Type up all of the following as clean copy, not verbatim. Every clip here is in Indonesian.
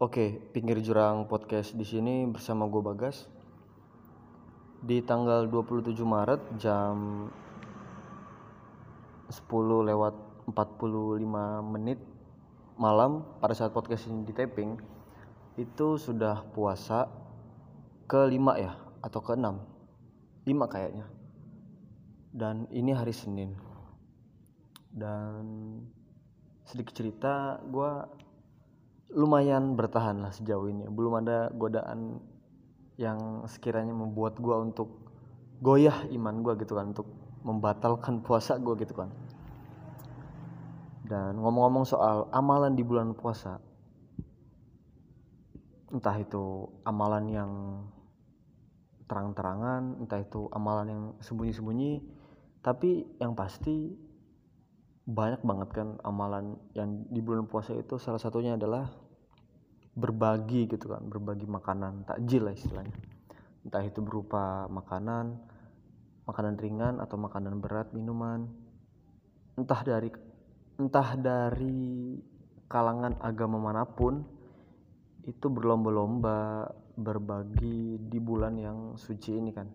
Oke, Pinggir Jurang Podcast di sini bersama gue Bagas. Di tanggal 27 Maret jam 10:45 malam pada saat podcast ini di taping, itu sudah puasa ke-5 ya, atau ke-6. 5 kayaknya. Dan ini hari Senin. Dan sedikit cerita, gue lumayan bertahan lah sejauh ini. Belum ada godaan yang sekiranya membuat gue untuk goyah iman gue gitu kan, untuk membatalkan puasa gue gitu kan. Dan ngomong-ngomong soal amalan di bulan puasa, entah itu amalan yang terang-terangan, entah itu amalan yang sembunyi-sembunyi, tapi yang pasti banyak banget kan amalan yang di bulan puasa itu. Salah satunya adalah berbagi gitu kan, berbagi makanan, takjil lah istilahnya. Entah itu berupa makanan ringan atau makanan berat, minuman. Entah dari kalangan agama manapun, itu berlomba-lomba berbagi di bulan yang suci ini kan.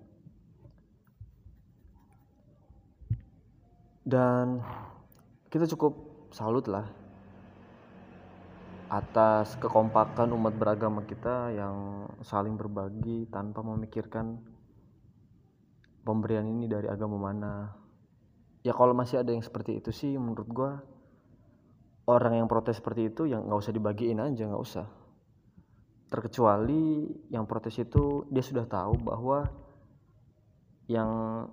Dan kita cukup salut lah atas kekompakan umat beragama kita yang saling berbagi tanpa memikirkan pemberian ini dari agama mana. Ya kalau masih ada yang seperti itu sih, menurut gue orang yang protes seperti itu yang nggak usah dibagiin aja, nggak usah. Terkecuali yang protes itu dia sudah tahu bahwa yang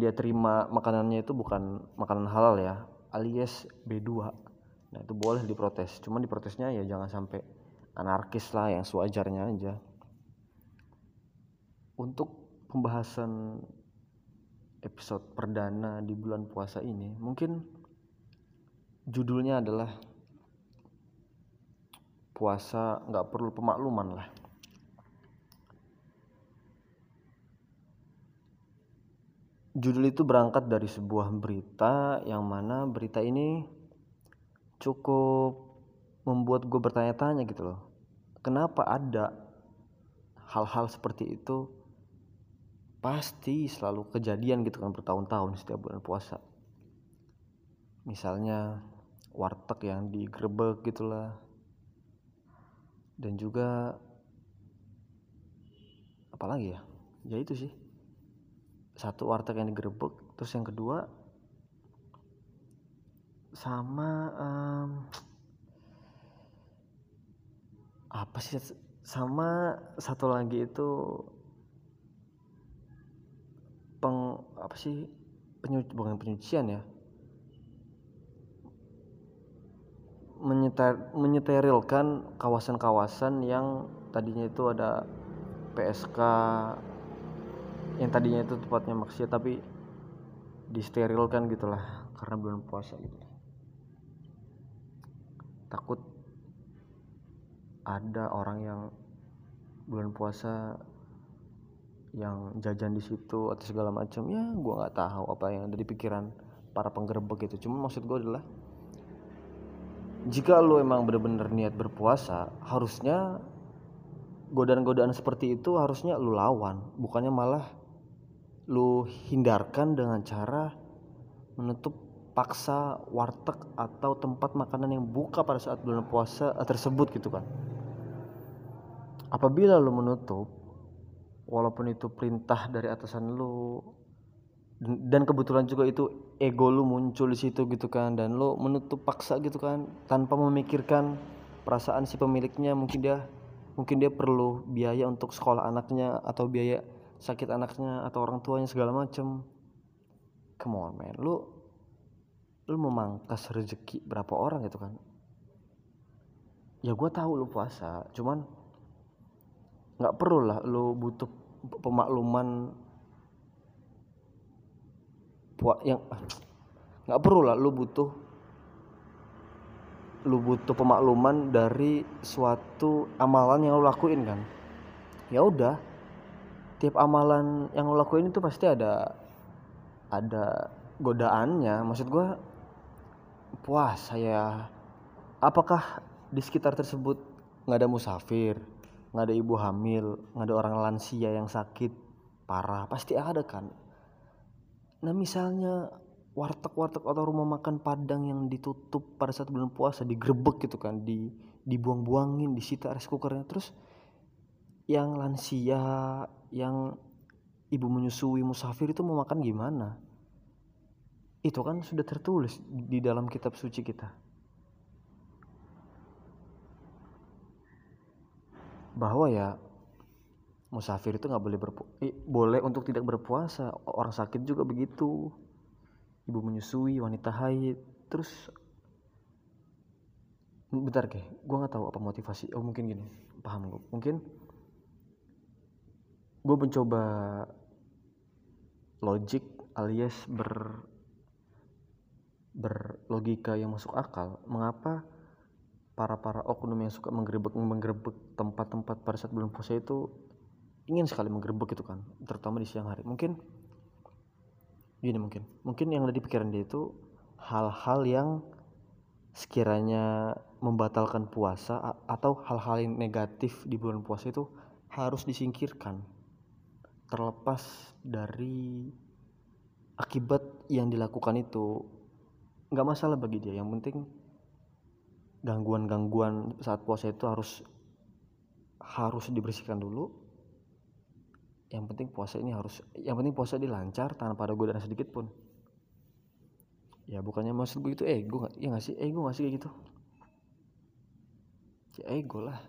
dia terima makanannya itu bukan makanan halal ya, alias B2. Nah itu boleh diprotes, cuman diprotesnya ya jangan sampai anarkis lah, yang sewajarnya aja. Untuk pembahasan episode perdana di bulan puasa ini, mungkin judulnya adalah puasa gak perlu pemakluman lah. Judul itu berangkat dari sebuah berita, yang mana berita ini cukup membuat gue bertanya-tanya gitu loh. Kenapa ada hal-hal seperti itu pasti selalu kejadian gitu kan, bertahun-tahun setiap bulan puasa. Misalnya warteg yang digerebek gitulah. Dan juga apalagi ya? Ya itu sih. Satu warteg yang digerebek, terus yang kedua sama apa sih, sama satu lagi itu penyucian ya, menyeterilkan kawasan-kawasan yang tadinya itu ada PSK, yang tadinya itu tempatnya maksiat tapi disterilkan gitulah karena bulan puasa gitu. Takut ada orang yang bulan puasa yang jajan di situ atau segala macam. Ya gue nggak tahu apa yang ada di pikiran para penggerebek gitu. Cuma maksud gue adalah, jika lo emang bener-bener niat berpuasa, harusnya godaan-godaan seperti itu harusnya lu lawan, bukannya malah lu hindarkan dengan cara menutup paksa warteg atau tempat makanan yang buka pada saat bulan puasa tersebut gitu kan. Apabila lu menutup, walaupun itu perintah dari atasan lu, dan kebetulan juga itu ego lu muncul di situ gitu kan, dan lu menutup paksa gitu kan, tanpa memikirkan perasaan si pemiliknya. Mungkin dia perlu biaya untuk sekolah anaknya, atau biaya sakit anaknya, atau orang tuanya, segala macem. Come on man, lu memangkas rezeki berapa orang gitu kan. Ya gue tahu lu puasa, cuman nggak perlu lah lu butuh pemakluman yang nggak perlu lah lu butuh pemakluman dari suatu amalan yang lu lakuin kan. Ya udah, tiap amalan yang lu lakuin itu pasti ada godaannya. Maksud gue, puasa ya, apakah di sekitar tersebut nggak ada musafir, nggak ada ibu hamil, nggak ada orang lansia yang sakit parah, pasti ada kan. Nah misalnya warteg-warteg atau rumah makan Padang yang ditutup pada saat bulan puasa digerebek gitu kan, dibuang-buangin, disita rice cookernya. Terus yang lansia, yang ibu menyusui, musafir itu mau makan gimana? Itu kan sudah tertulis di dalam kitab suci kita. Bahwa ya musafir itu nggak boleh boleh untuk tidak berpuasa, orang sakit juga begitu, ibu menyusui, wanita haid. Terus bentar deh, gue nggak tahu apa motivasi. Oh mungkin gini, paham gue. Mungkin gue mencoba logik alias berlogika yang masuk akal. Mengapa para oknum yang suka menggerebek tempat-tempat pada saat bulan puasa itu ingin sekali menggerebek gitu kan, terutama di siang hari. Mungkin gini, mungkin yang ada di pikiran dia itu hal-hal yang sekiranya membatalkan puasa atau hal-hal yang negatif di bulan puasa itu harus disingkirkan, terlepas dari akibat yang dilakukan itu. Nggak masalah bagi dia, yang penting gangguan-gangguan saat puasa itu harus dibersihkan dulu. Yang penting puasa ini lancar tanpa ada godaan sedikit pun. Ya bukannya maksud gue itu ego, ya nggak sih, ego nggak sih kayak gitu? Ya ego lah.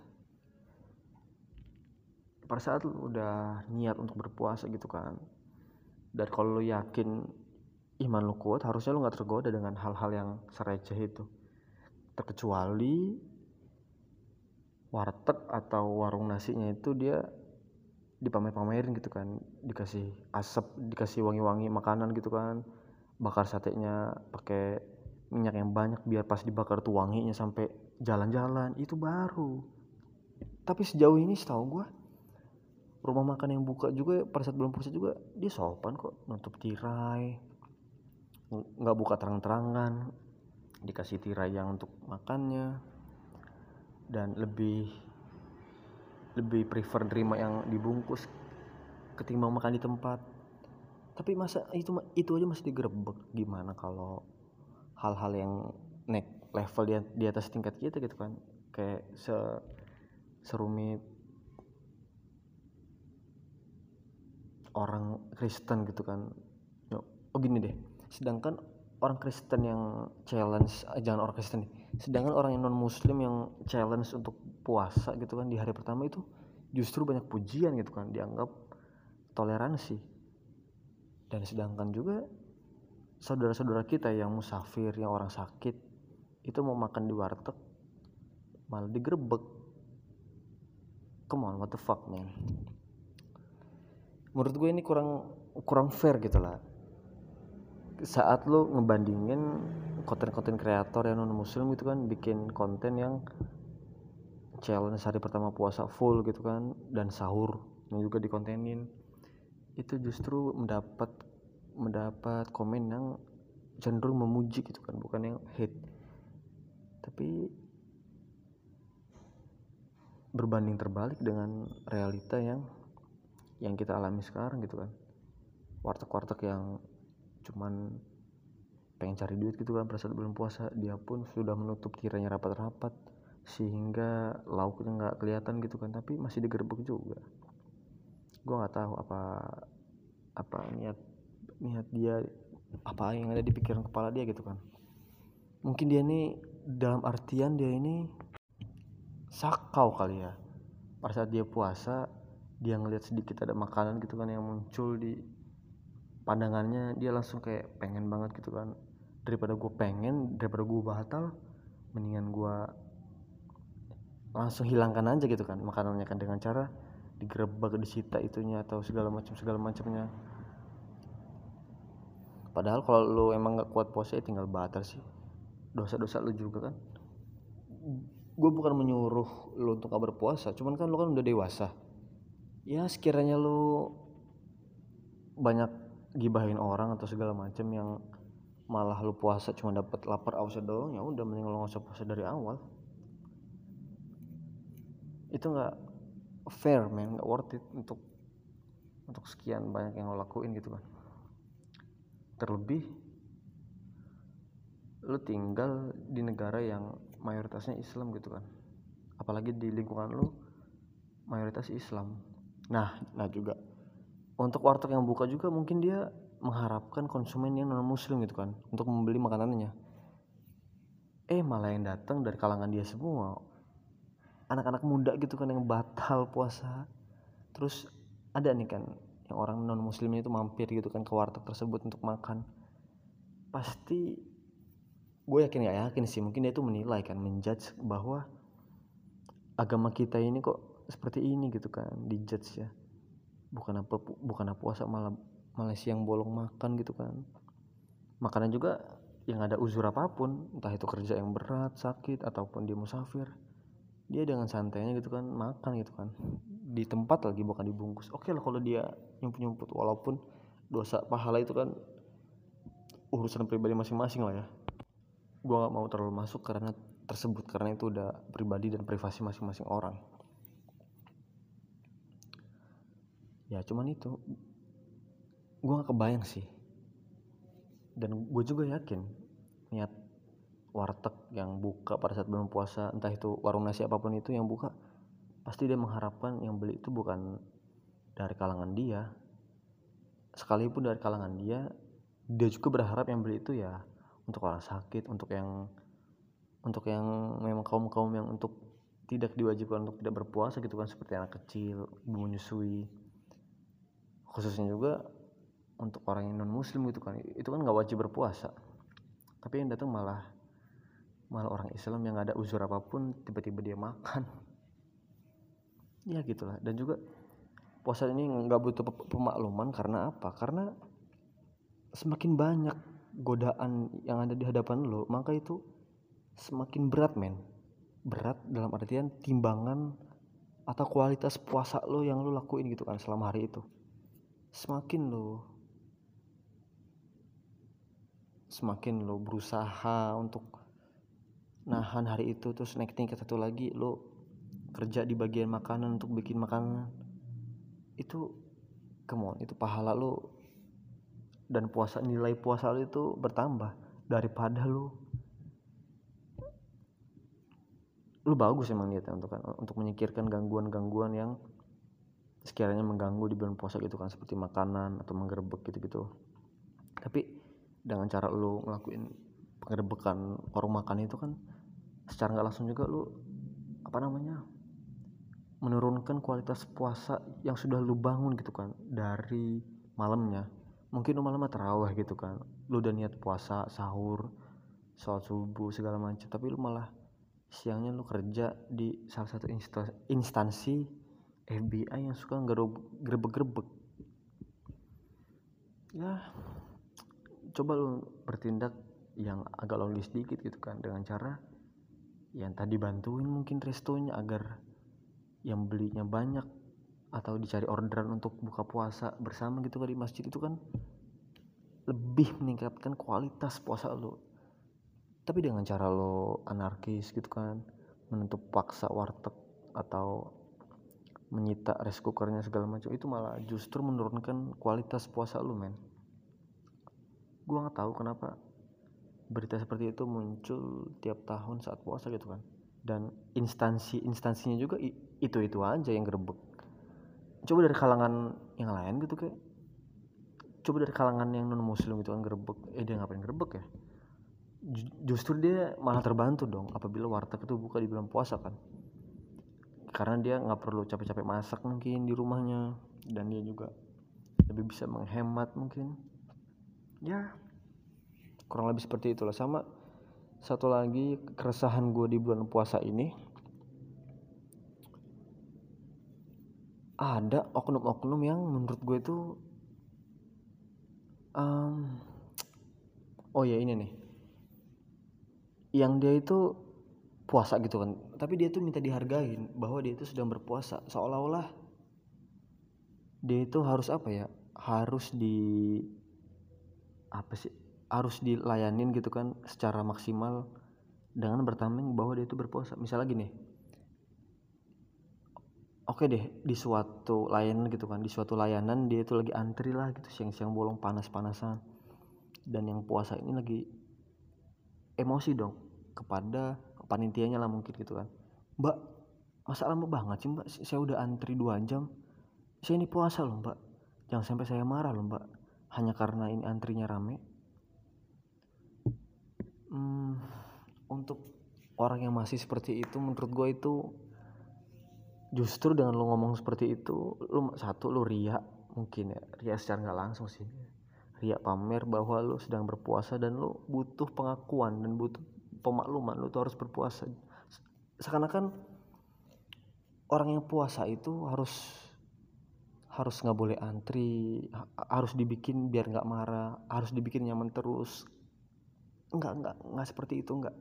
Pada saat lu udah niat untuk berpuasa gitu kan, dan kalau lu yakin iman lu kuat, harusnya lu nggak tergoda dengan hal-hal yang sereceh itu. Terkecuali warteg atau warung nasinya itu dia dipamer-pamerin gitu kan, dikasih asap, dikasih wangi-wangi makanan gitu kan, bakar satenya pakai minyak yang banyak biar pas dibakar tuh wanginya sampai jalan-jalan, itu baru. Tapi sejauh ini setahu gue rumah makan yang buka juga pada saat bulan puasa juga dia sopan kok, nutup tirai, nggak buka terang-terangan, dikasih tirai yang untuk makannya, dan lebih prefer nerima yang dibungkus ketimbang makan di tempat. Tapi masa itu aja masih digerebek, gimana kalau hal-hal yang naik level di atas tingkat kita gitu kan, kayak serumit orang Kristen gitu kan. Oh gini deh, sedangkan orang Kristen yang challenge, jangan orang Kristen nih, sedangkan orang yang non muslim yang challenge untuk puasa gitu kan di hari pertama itu justru banyak pujian gitu kan, dianggap toleransi. Dan sedangkan juga saudara-saudara kita yang musafir, yang orang sakit itu mau makan di warteg malah digerebek. Come on, what the fuck man. Menurut gue ini kurang fair gitu lah. Saat lo ngebandingin konten-konten kreator yang non muslim gitu kan, bikin konten yang challenge hari pertama puasa full gitu kan, dan sahur yang juga dikontenin, itu justru mendapat komen yang cenderung memuji gitu kan, bukan yang hate. Tapi berbanding terbalik dengan realita yang kita alami sekarang gitu kan, warteg-warteg yang cuman pengen cari duit gitu kan pada saat bulan puasa, dia pun sudah menutup tirainya rapat-rapat sehingga lauknya nggak kelihatan gitu kan, tapi masih digerebek juga. Gue nggak tahu apa niat dia, apa yang ada di pikiran kepala dia gitu kan. Mungkin dia ini dalam artian dia ini sakau kali ya, pada saat dia puasa dia ngelihat sedikit ada makanan gitu kan yang muncul di pandangannya, dia langsung kayak pengen banget gitu kan. Daripada gue batal, mendingan gue langsung hilangkan aja gitu kan makanannya kan, dengan cara digerebek, disita itunya atau segala macamnya. Padahal kalau lo emang nggak kuat puasa ya tinggal batal sih, dosa-dosa lo juga kan. Gue bukan menyuruh lo untuk nggak berpuasa, cuman kan lo kan udah dewasa ya, sekiranya lo banyak gibahin orang atau segala macam yang malah lo puasa cuma dapat lapar aus doang, ya udah mending lo nggak usah puasa dari awal. itu nggak fair man, nggak worth it untuk sekian banyak yang lo lakuin gitu kan. Terlebih lo tinggal di negara yang mayoritasnya Islam gitu kan, apalagi di lingkungan lo mayoritas Islam. Nah juga untuk warteg yang buka juga mungkin dia mengharapkan konsumen yang non muslim gitu kan untuk membeli makanannya, malah yang datang dari kalangan dia semua anak-anak muda gitu kan yang batal puasa. Terus ada nih kan yang orang non muslimnya itu mampir gitu kan ke warteg tersebut untuk makan. Pasti gue yakin, gak yakin sih, mungkin dia itu menilai kan, menjudge bahwa agama kita ini kok seperti ini gitu kan, dijudge ya. Bukan apa puasa malah siang bolong makan gitu kan. Makanan juga yang ada uzur apapun, entah itu kerja yang berat, sakit, ataupun dia musafir, dia dengan santainya gitu kan makan gitu kan di tempat lagi, bukan dibungkus. Oke lah kalau dia nyumput-nyumput, walaupun dosa pahala itu kan urusan pribadi masing-masing lah ya. Gue gak mau terlalu masuk karena tersebut, karena itu udah pribadi dan privasi masing-masing orang. Ya cuman itu gue gak kebayang sih, dan gue juga yakin niat warteg yang buka pada saat bulan puasa, entah itu warung nasi apapun itu yang buka, pasti dia mengharapkan yang beli itu bukan dari kalangan dia. Sekalipun dari kalangan dia juga berharap yang beli itu ya untuk orang sakit, untuk yang memang kaum yang untuk tidak diwajibkan untuk tidak berpuasa gitu kan, seperti anak kecil, ibu menyusui, khususnya juga untuk orang yang non muslim gitu kan, itu kan nggak wajib berpuasa. Tapi yang datang malah orang Islam yang nggak ada uzur apapun, tiba-tiba dia makan. Ya gitulah. Dan juga puasa ini nggak butuh pemakluman karena apa? Karena semakin banyak godaan yang ada di hadapan lo, maka itu semakin berat men. Berat dalam artian timbangan atau kualitas puasa lo yang lo lakuin gitu kan selama hari itu. Semakin lo berusaha untuk nahan hari itu, terus naik tingkat satu lagi, lo kerja di bagian makanan untuk bikin makanan itu, come on, itu pahala lo dan puasa, nilai puasa lo itu bertambah daripada lo bagus emang niatnya untuk menyingkirkan gangguan-gangguan yang sekiranya mengganggu di bulan puasa gitu kan, seperti makanan atau menggerebek gitu-gitu. Tapi dengan cara lu ngelakuin penggerbekan warung makan itu kan secara gak langsung juga lu menurunkan kualitas puasa yang sudah lu bangun gitu kan dari malamnya. Mungkin lu malamnya tarawih gitu kan, lu udah niat puasa, sahur, sholat subuh segala macam, tapi lu malah siangnya lu kerja di salah satu instansi FBI yang suka gerebek-gerebek. Ya coba lu bertindak yang agak logis dikit gitu kan, dengan cara yang tadi, bantuin mungkin restonya agar yang belinya banyak, atau dicari orderan untuk buka puasa bersama gitu kan di masjid. Itu kan lebih meningkatkan kualitas puasa lu. Tapi dengan cara lu anarkis gitu kan, menutup paksa warteg atau menyita rice cookernya segala macam, itu malah justru menurunkan kualitas puasa lu men. Gue nggak tahu kenapa berita seperti itu muncul tiap tahun saat puasa gitu kan, dan instansinya juga itu aja yang gerebek. Coba dari kalangan yang lain gitu, kayak coba dari kalangan yang non muslim gitu kan gerebek, dia ngapain gerebek ya? Justru dia malah terbantu dong apabila warteg itu buka di bulan puasa kan, karena dia nggak perlu capek-capek masak mungkin di rumahnya, dan dia juga lebih bisa menghemat mungkin. Ya kurang lebih seperti itulah. Sama satu lagi keresahan gue di bulan puasa ini, ada oknum-oknum yang menurut gue itu ini nih, yang dia itu puasa gitu kan, tapi dia tuh minta dihargain bahwa dia itu sedang berpuasa, seolah-olah dia itu harus harus dilayanin gitu kan secara maksimal dengan bertameng bahwa dia itu berpuasa. Misalnya gini, oke deh, di suatu layanan gitu kan, di suatu layanan dia itu lagi antri lah gitu, siang-siang bolong panas-panasan, dan yang puasa ini lagi emosi dong kepada panitianya lah mungkin gitu kan. Mbak, masa lama banget sih mbak, saya udah antri 2 jam, saya ini puasa loh mbak, jangan sampai saya marah loh mbak, hanya karena ini antrinya rame. Untuk orang yang masih seperti itu, menurut gue itu justru dengan lo ngomong seperti itu, lo satu lo ria mungkin ya, ria secara nggak langsung sih, ria pamer bahwa lo sedang berpuasa dan lo butuh pengakuan dan butuh pemakluman, lo tuh harus berpuasa. Seakan-akan orang yang puasa itu harus nggak boleh antri, harus dibikin biar nggak marah, harus dibikin nyaman terus. Enggak seperti itu, enggak.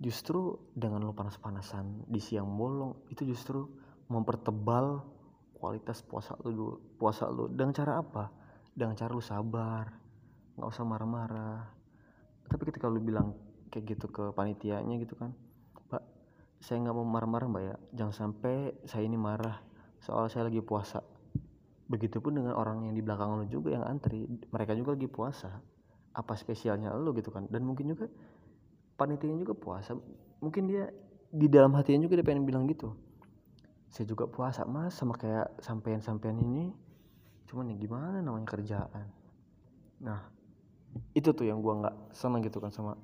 Justru dengan lo panas-panasan di siang bolong itu justru mempertebal kualitas puasa lo. Dengan cara apa? Dengan cara lo sabar, nggak usah marah-marah. Tapi ketika lo bilang kayak gitu ke panitianya gitu kan, Pak, saya nggak mau marah-marah Mbak ya, jangan sampai saya ini marah soal saya lagi puasa. Begitupun dengan orang yang di belakang lo juga yang antri, mereka juga lagi puasa. Apa spesialnya lo gitu kan? Dan mungkin juga panitianya juga puasa, mungkin dia di dalam hatinya juga dia pengen bilang gitu, saya juga puasa mas, sama kayak sampean-sampean ini, cuman ya gimana namanya kerjaan. Nah itu tuh yang gua nggak seneng gitu kan, sama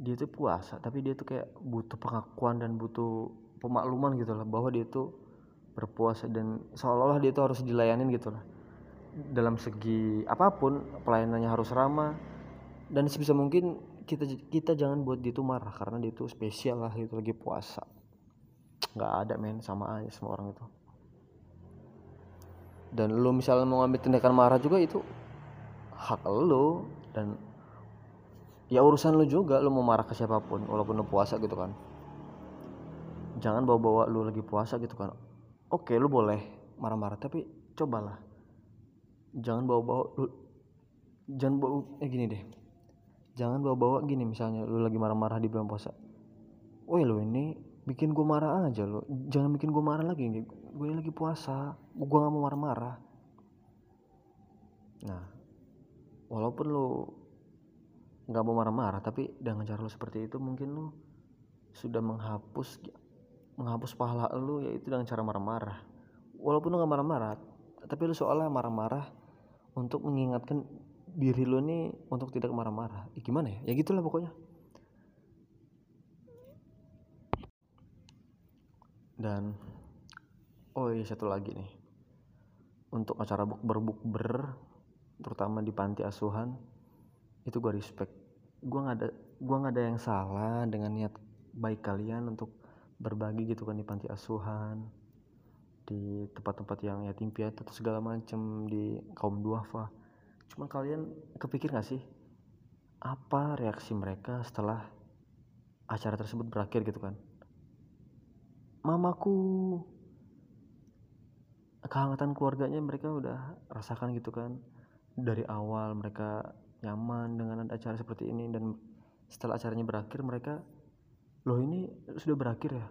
dia tuh puasa tapi dia tuh kayak butuh pengakuan dan butuh pemakluman gitu lah, bahwa dia tuh berpuasa dan seolah-olah dia tuh harus dilayanin gitu lah, dalam segi apapun pelayanannya harus ramah, dan sebisa mungkin kita jangan buat dia tuh marah karena dia tuh spesial lah gitu, lagi puasa. Nggak ada men, sama aja semua orang itu. Dan lo misalnya mau ngambil tindakan marah juga itu hak lo, dan ya urusan lo juga, lo mau marah ke siapapun walaupun lo puasa gitu kan. Jangan bawa-bawa lo lagi puasa gitu kan. Oke, lo boleh marah-marah tapi cobalah jangan bawa-bawa gini misalnya lu lagi marah-marah di bulan puasa, woi lu ini bikin gue marah aja lo, jangan bikin gue marah lagi, gue ini lagi puasa, gue gak mau marah-marah. Nah walaupun lu gak mau marah-marah tapi dengan cara lu seperti itu mungkin lu sudah menghapus pahala lu, yaitu dengan cara marah-marah. Walaupun lu gak marah-marah tapi lu seolah marah-marah untuk mengingatkan diri lo nih untuk tidak marah-marah. Gimana ya? Ya gitulah pokoknya. Dan oh iya satu lagi nih, untuk acara bukber terutama di panti asuhan itu gue respect. Gue nggak ada yang salah dengan niat baik kalian untuk berbagi gitu kan, di panti asuhan, di tempat-tempat yang yatim piatu atau segala macam, di kaum duafa. Cuma kalian kepikir gak sih apa reaksi mereka setelah acara tersebut berakhir gitu kan? Mamaku, kehangatan keluarganya mereka udah rasakan gitu kan. Dari awal mereka nyaman dengan acara seperti ini, dan setelah acaranya berakhir mereka, loh ini sudah berakhir ya,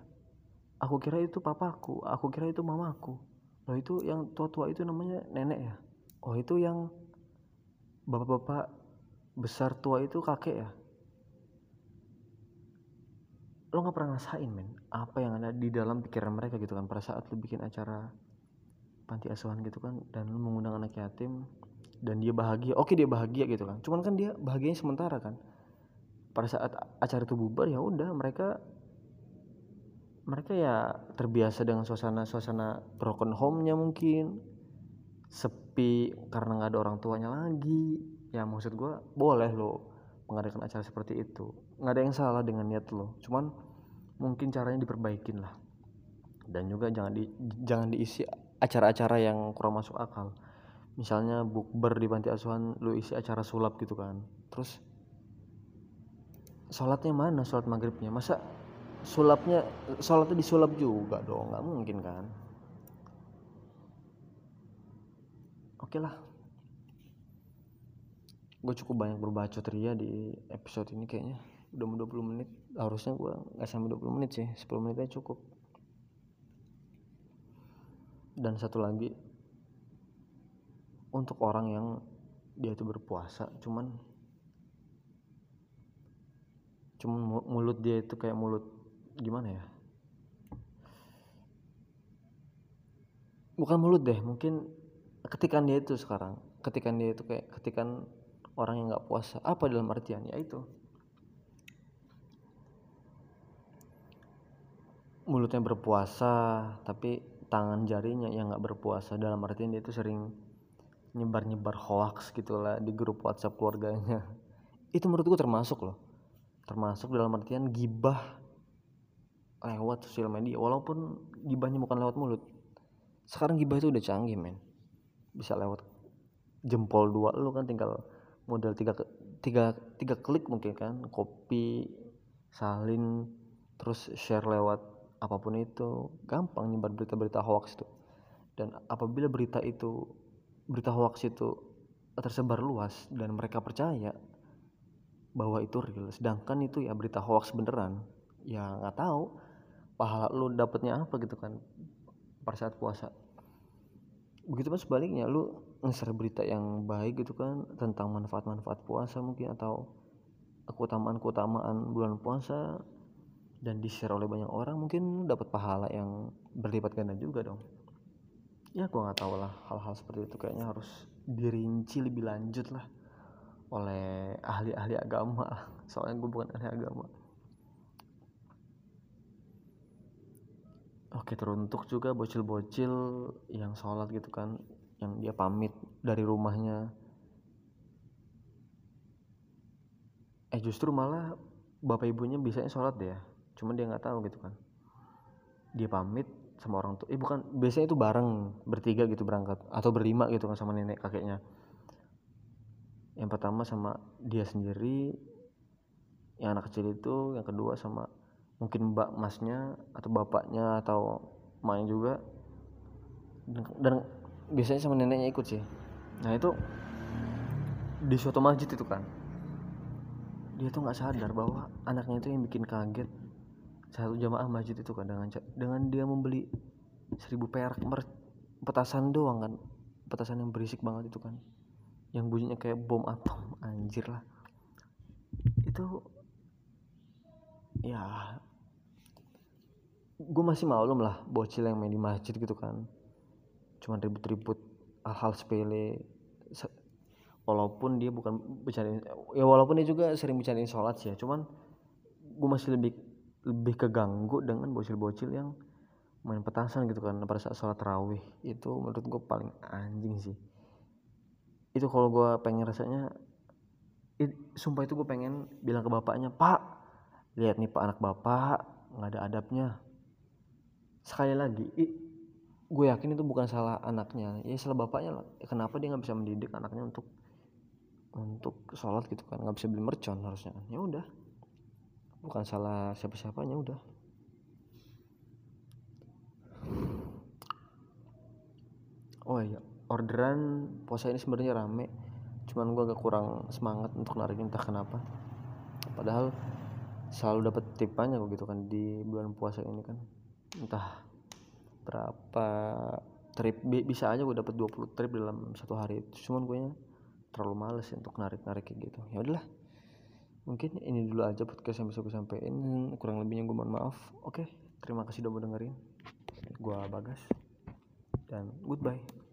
aku kira itu papaku, aku kira itu mamaku, loh itu yang tua-tua itu namanya nenek ya, oh itu yang bapak-bapak besar tua itu kakek ya. Lo gak pernah ngasain men apa yang ada di dalam pikiran mereka gitu kan pada saat lo bikin acara panti asuhan gitu kan, dan lo mengundang anak yatim dan dia bahagia. Oke dia bahagia gitu kan, cuman kan dia bahagianya sementara kan. Pada saat acara itu bubar ya udah, mereka ya terbiasa dengan suasana broken home-nya, mungkin sepi karena nggak ada orang tuanya lagi ya. Maksud gue boleh lo mengadakan acara seperti itu, nggak ada yang salah dengan niat lo, cuman mungkin caranya diperbaikin lah. Dan juga jangan diisi acara-acara yang kurang masuk akal. Misalnya bukber di panti asuhan lo isi acara sulap gitu kan, terus sholatnya mana, sholat maghribnya, masa sholatnya disulap juga dong, nggak mungkin kan. Oke lah, gue cukup banyak berbacot ria di episode ini kayaknya. Udah mau 20 menit, harusnya gue gak sampai 20 menit sih, 10 menitnya cukup. Dan satu lagi, untuk orang yang dia itu berpuasa cuman mulut dia itu kayak mulut gimana ya, bukan mulut deh, mungkin ketikan dia itu kayak ketikan orang yang nggak puasa. Apa dalam artian? Ya itu mulutnya berpuasa tapi tangan jarinya yang nggak berpuasa, dalam artian dia itu sering nyebar hoax gitulah di grup WhatsApp keluarganya. Itu menurutku termasuk dalam artian gibah lewat sosial media, walaupun gibahnya bukan lewat mulut. Sekarang gibah itu udah canggih, men. Bisa lewat jempol dua, lu kan tinggal modal tiga klik mungkin kan, copy, salin, terus share lewat apapun itu. Gampang nyebar berita-berita hoax itu. Dan apabila berita hoax itu tersebar luas dan mereka percaya bahwa itu real, sedangkan itu ya berita hoax beneran, ya nggak tahu pahala lu dapetnya apa gitu kan pada saat puasa. Begitu pun sebaliknya, lu nge-share berita yang baik gitu kan tentang manfaat-manfaat puasa mungkin, atau keutamaan-keutamaan bulan puasa, dan di-share oleh banyak orang, mungkin lu dapat pahala yang berlipat ganda juga dong. Ya gua nggak tahu lah, hal-hal seperti itu kayaknya harus dirinci lebih lanjut lah oleh ahli-ahli agama, soalnya gue bukan ahli agama. Oke, teruntuk juga bocil-bocil yang sholat gitu kan, yang dia pamit dari rumahnya. Justru malah bapak ibunya biasanya sholat deh ya, cuman dia nggak tahu gitu kan. Dia pamit sama orang tua, bukan, biasanya itu bareng bertiga gitu berangkat, atau berlima gitu kan sama nenek kakeknya. Yang pertama sama dia sendiri, yang anak kecil itu, yang kedua sama mungkin mbak masnya atau bapaknya atau emaknya juga, dan biasanya sama neneknya ikut sih. Nah itu di suatu masjid itu kan, dia tuh nggak sadar bahwa anaknya itu yang bikin kaget satu jamaah masjid itu kan, dengan dia membeli 1.000 perak petasan doang kan, petasan yang berisik banget itu kan, yang bunyinya kayak bom atom, anjir lah itu. Ya gue masih maklum lah, bocil yang main di masjid gitu kan, cuman ribut-ribut hal-hal sepele, walaupun dia bukan bercandain, ya walaupun dia juga sering bercandain sholat sih ya, cuman gue masih lebih keganggu dengan bocil-bocil yang main petasan gitu kan pada saat sholat tarawih. Itu menurut gue paling anjing sih. Itu kalau gue pengen rasanya sumpah itu gue pengen bilang ke bapaknya, "Pak, lihat nih Pak, anak bapak nggak ada adabnya." Sekali lagi gue yakin itu bukan salah anaknya, ya salah bapaknya lah. Kenapa dia nggak bisa mendidik anaknya untuk sholat gitu kan, nggak bisa beli mercon harusnya kan. Ya udah, bukan salah siapa-siapanya. Udah, oh iya, orderan puasa ini sebenarnya rame, cuman gue agak kurang semangat untuk narikin entah kenapa. Padahal selalu dapat tipannya kok gitu kan di bulan puasa ini kan, entah berapa trip, bisa aja gue dapat 20 trip dalam satu hari itu. Cuman gue terlalu males untuk narik kayak gitu. Ya udahlah, mungkin ini dulu aja podcast yang bisa gue sampein. Kurang lebihnya gue mohon maaf. Oke, terima kasih udah mau dengerin. Gue Bagas dan goodbye.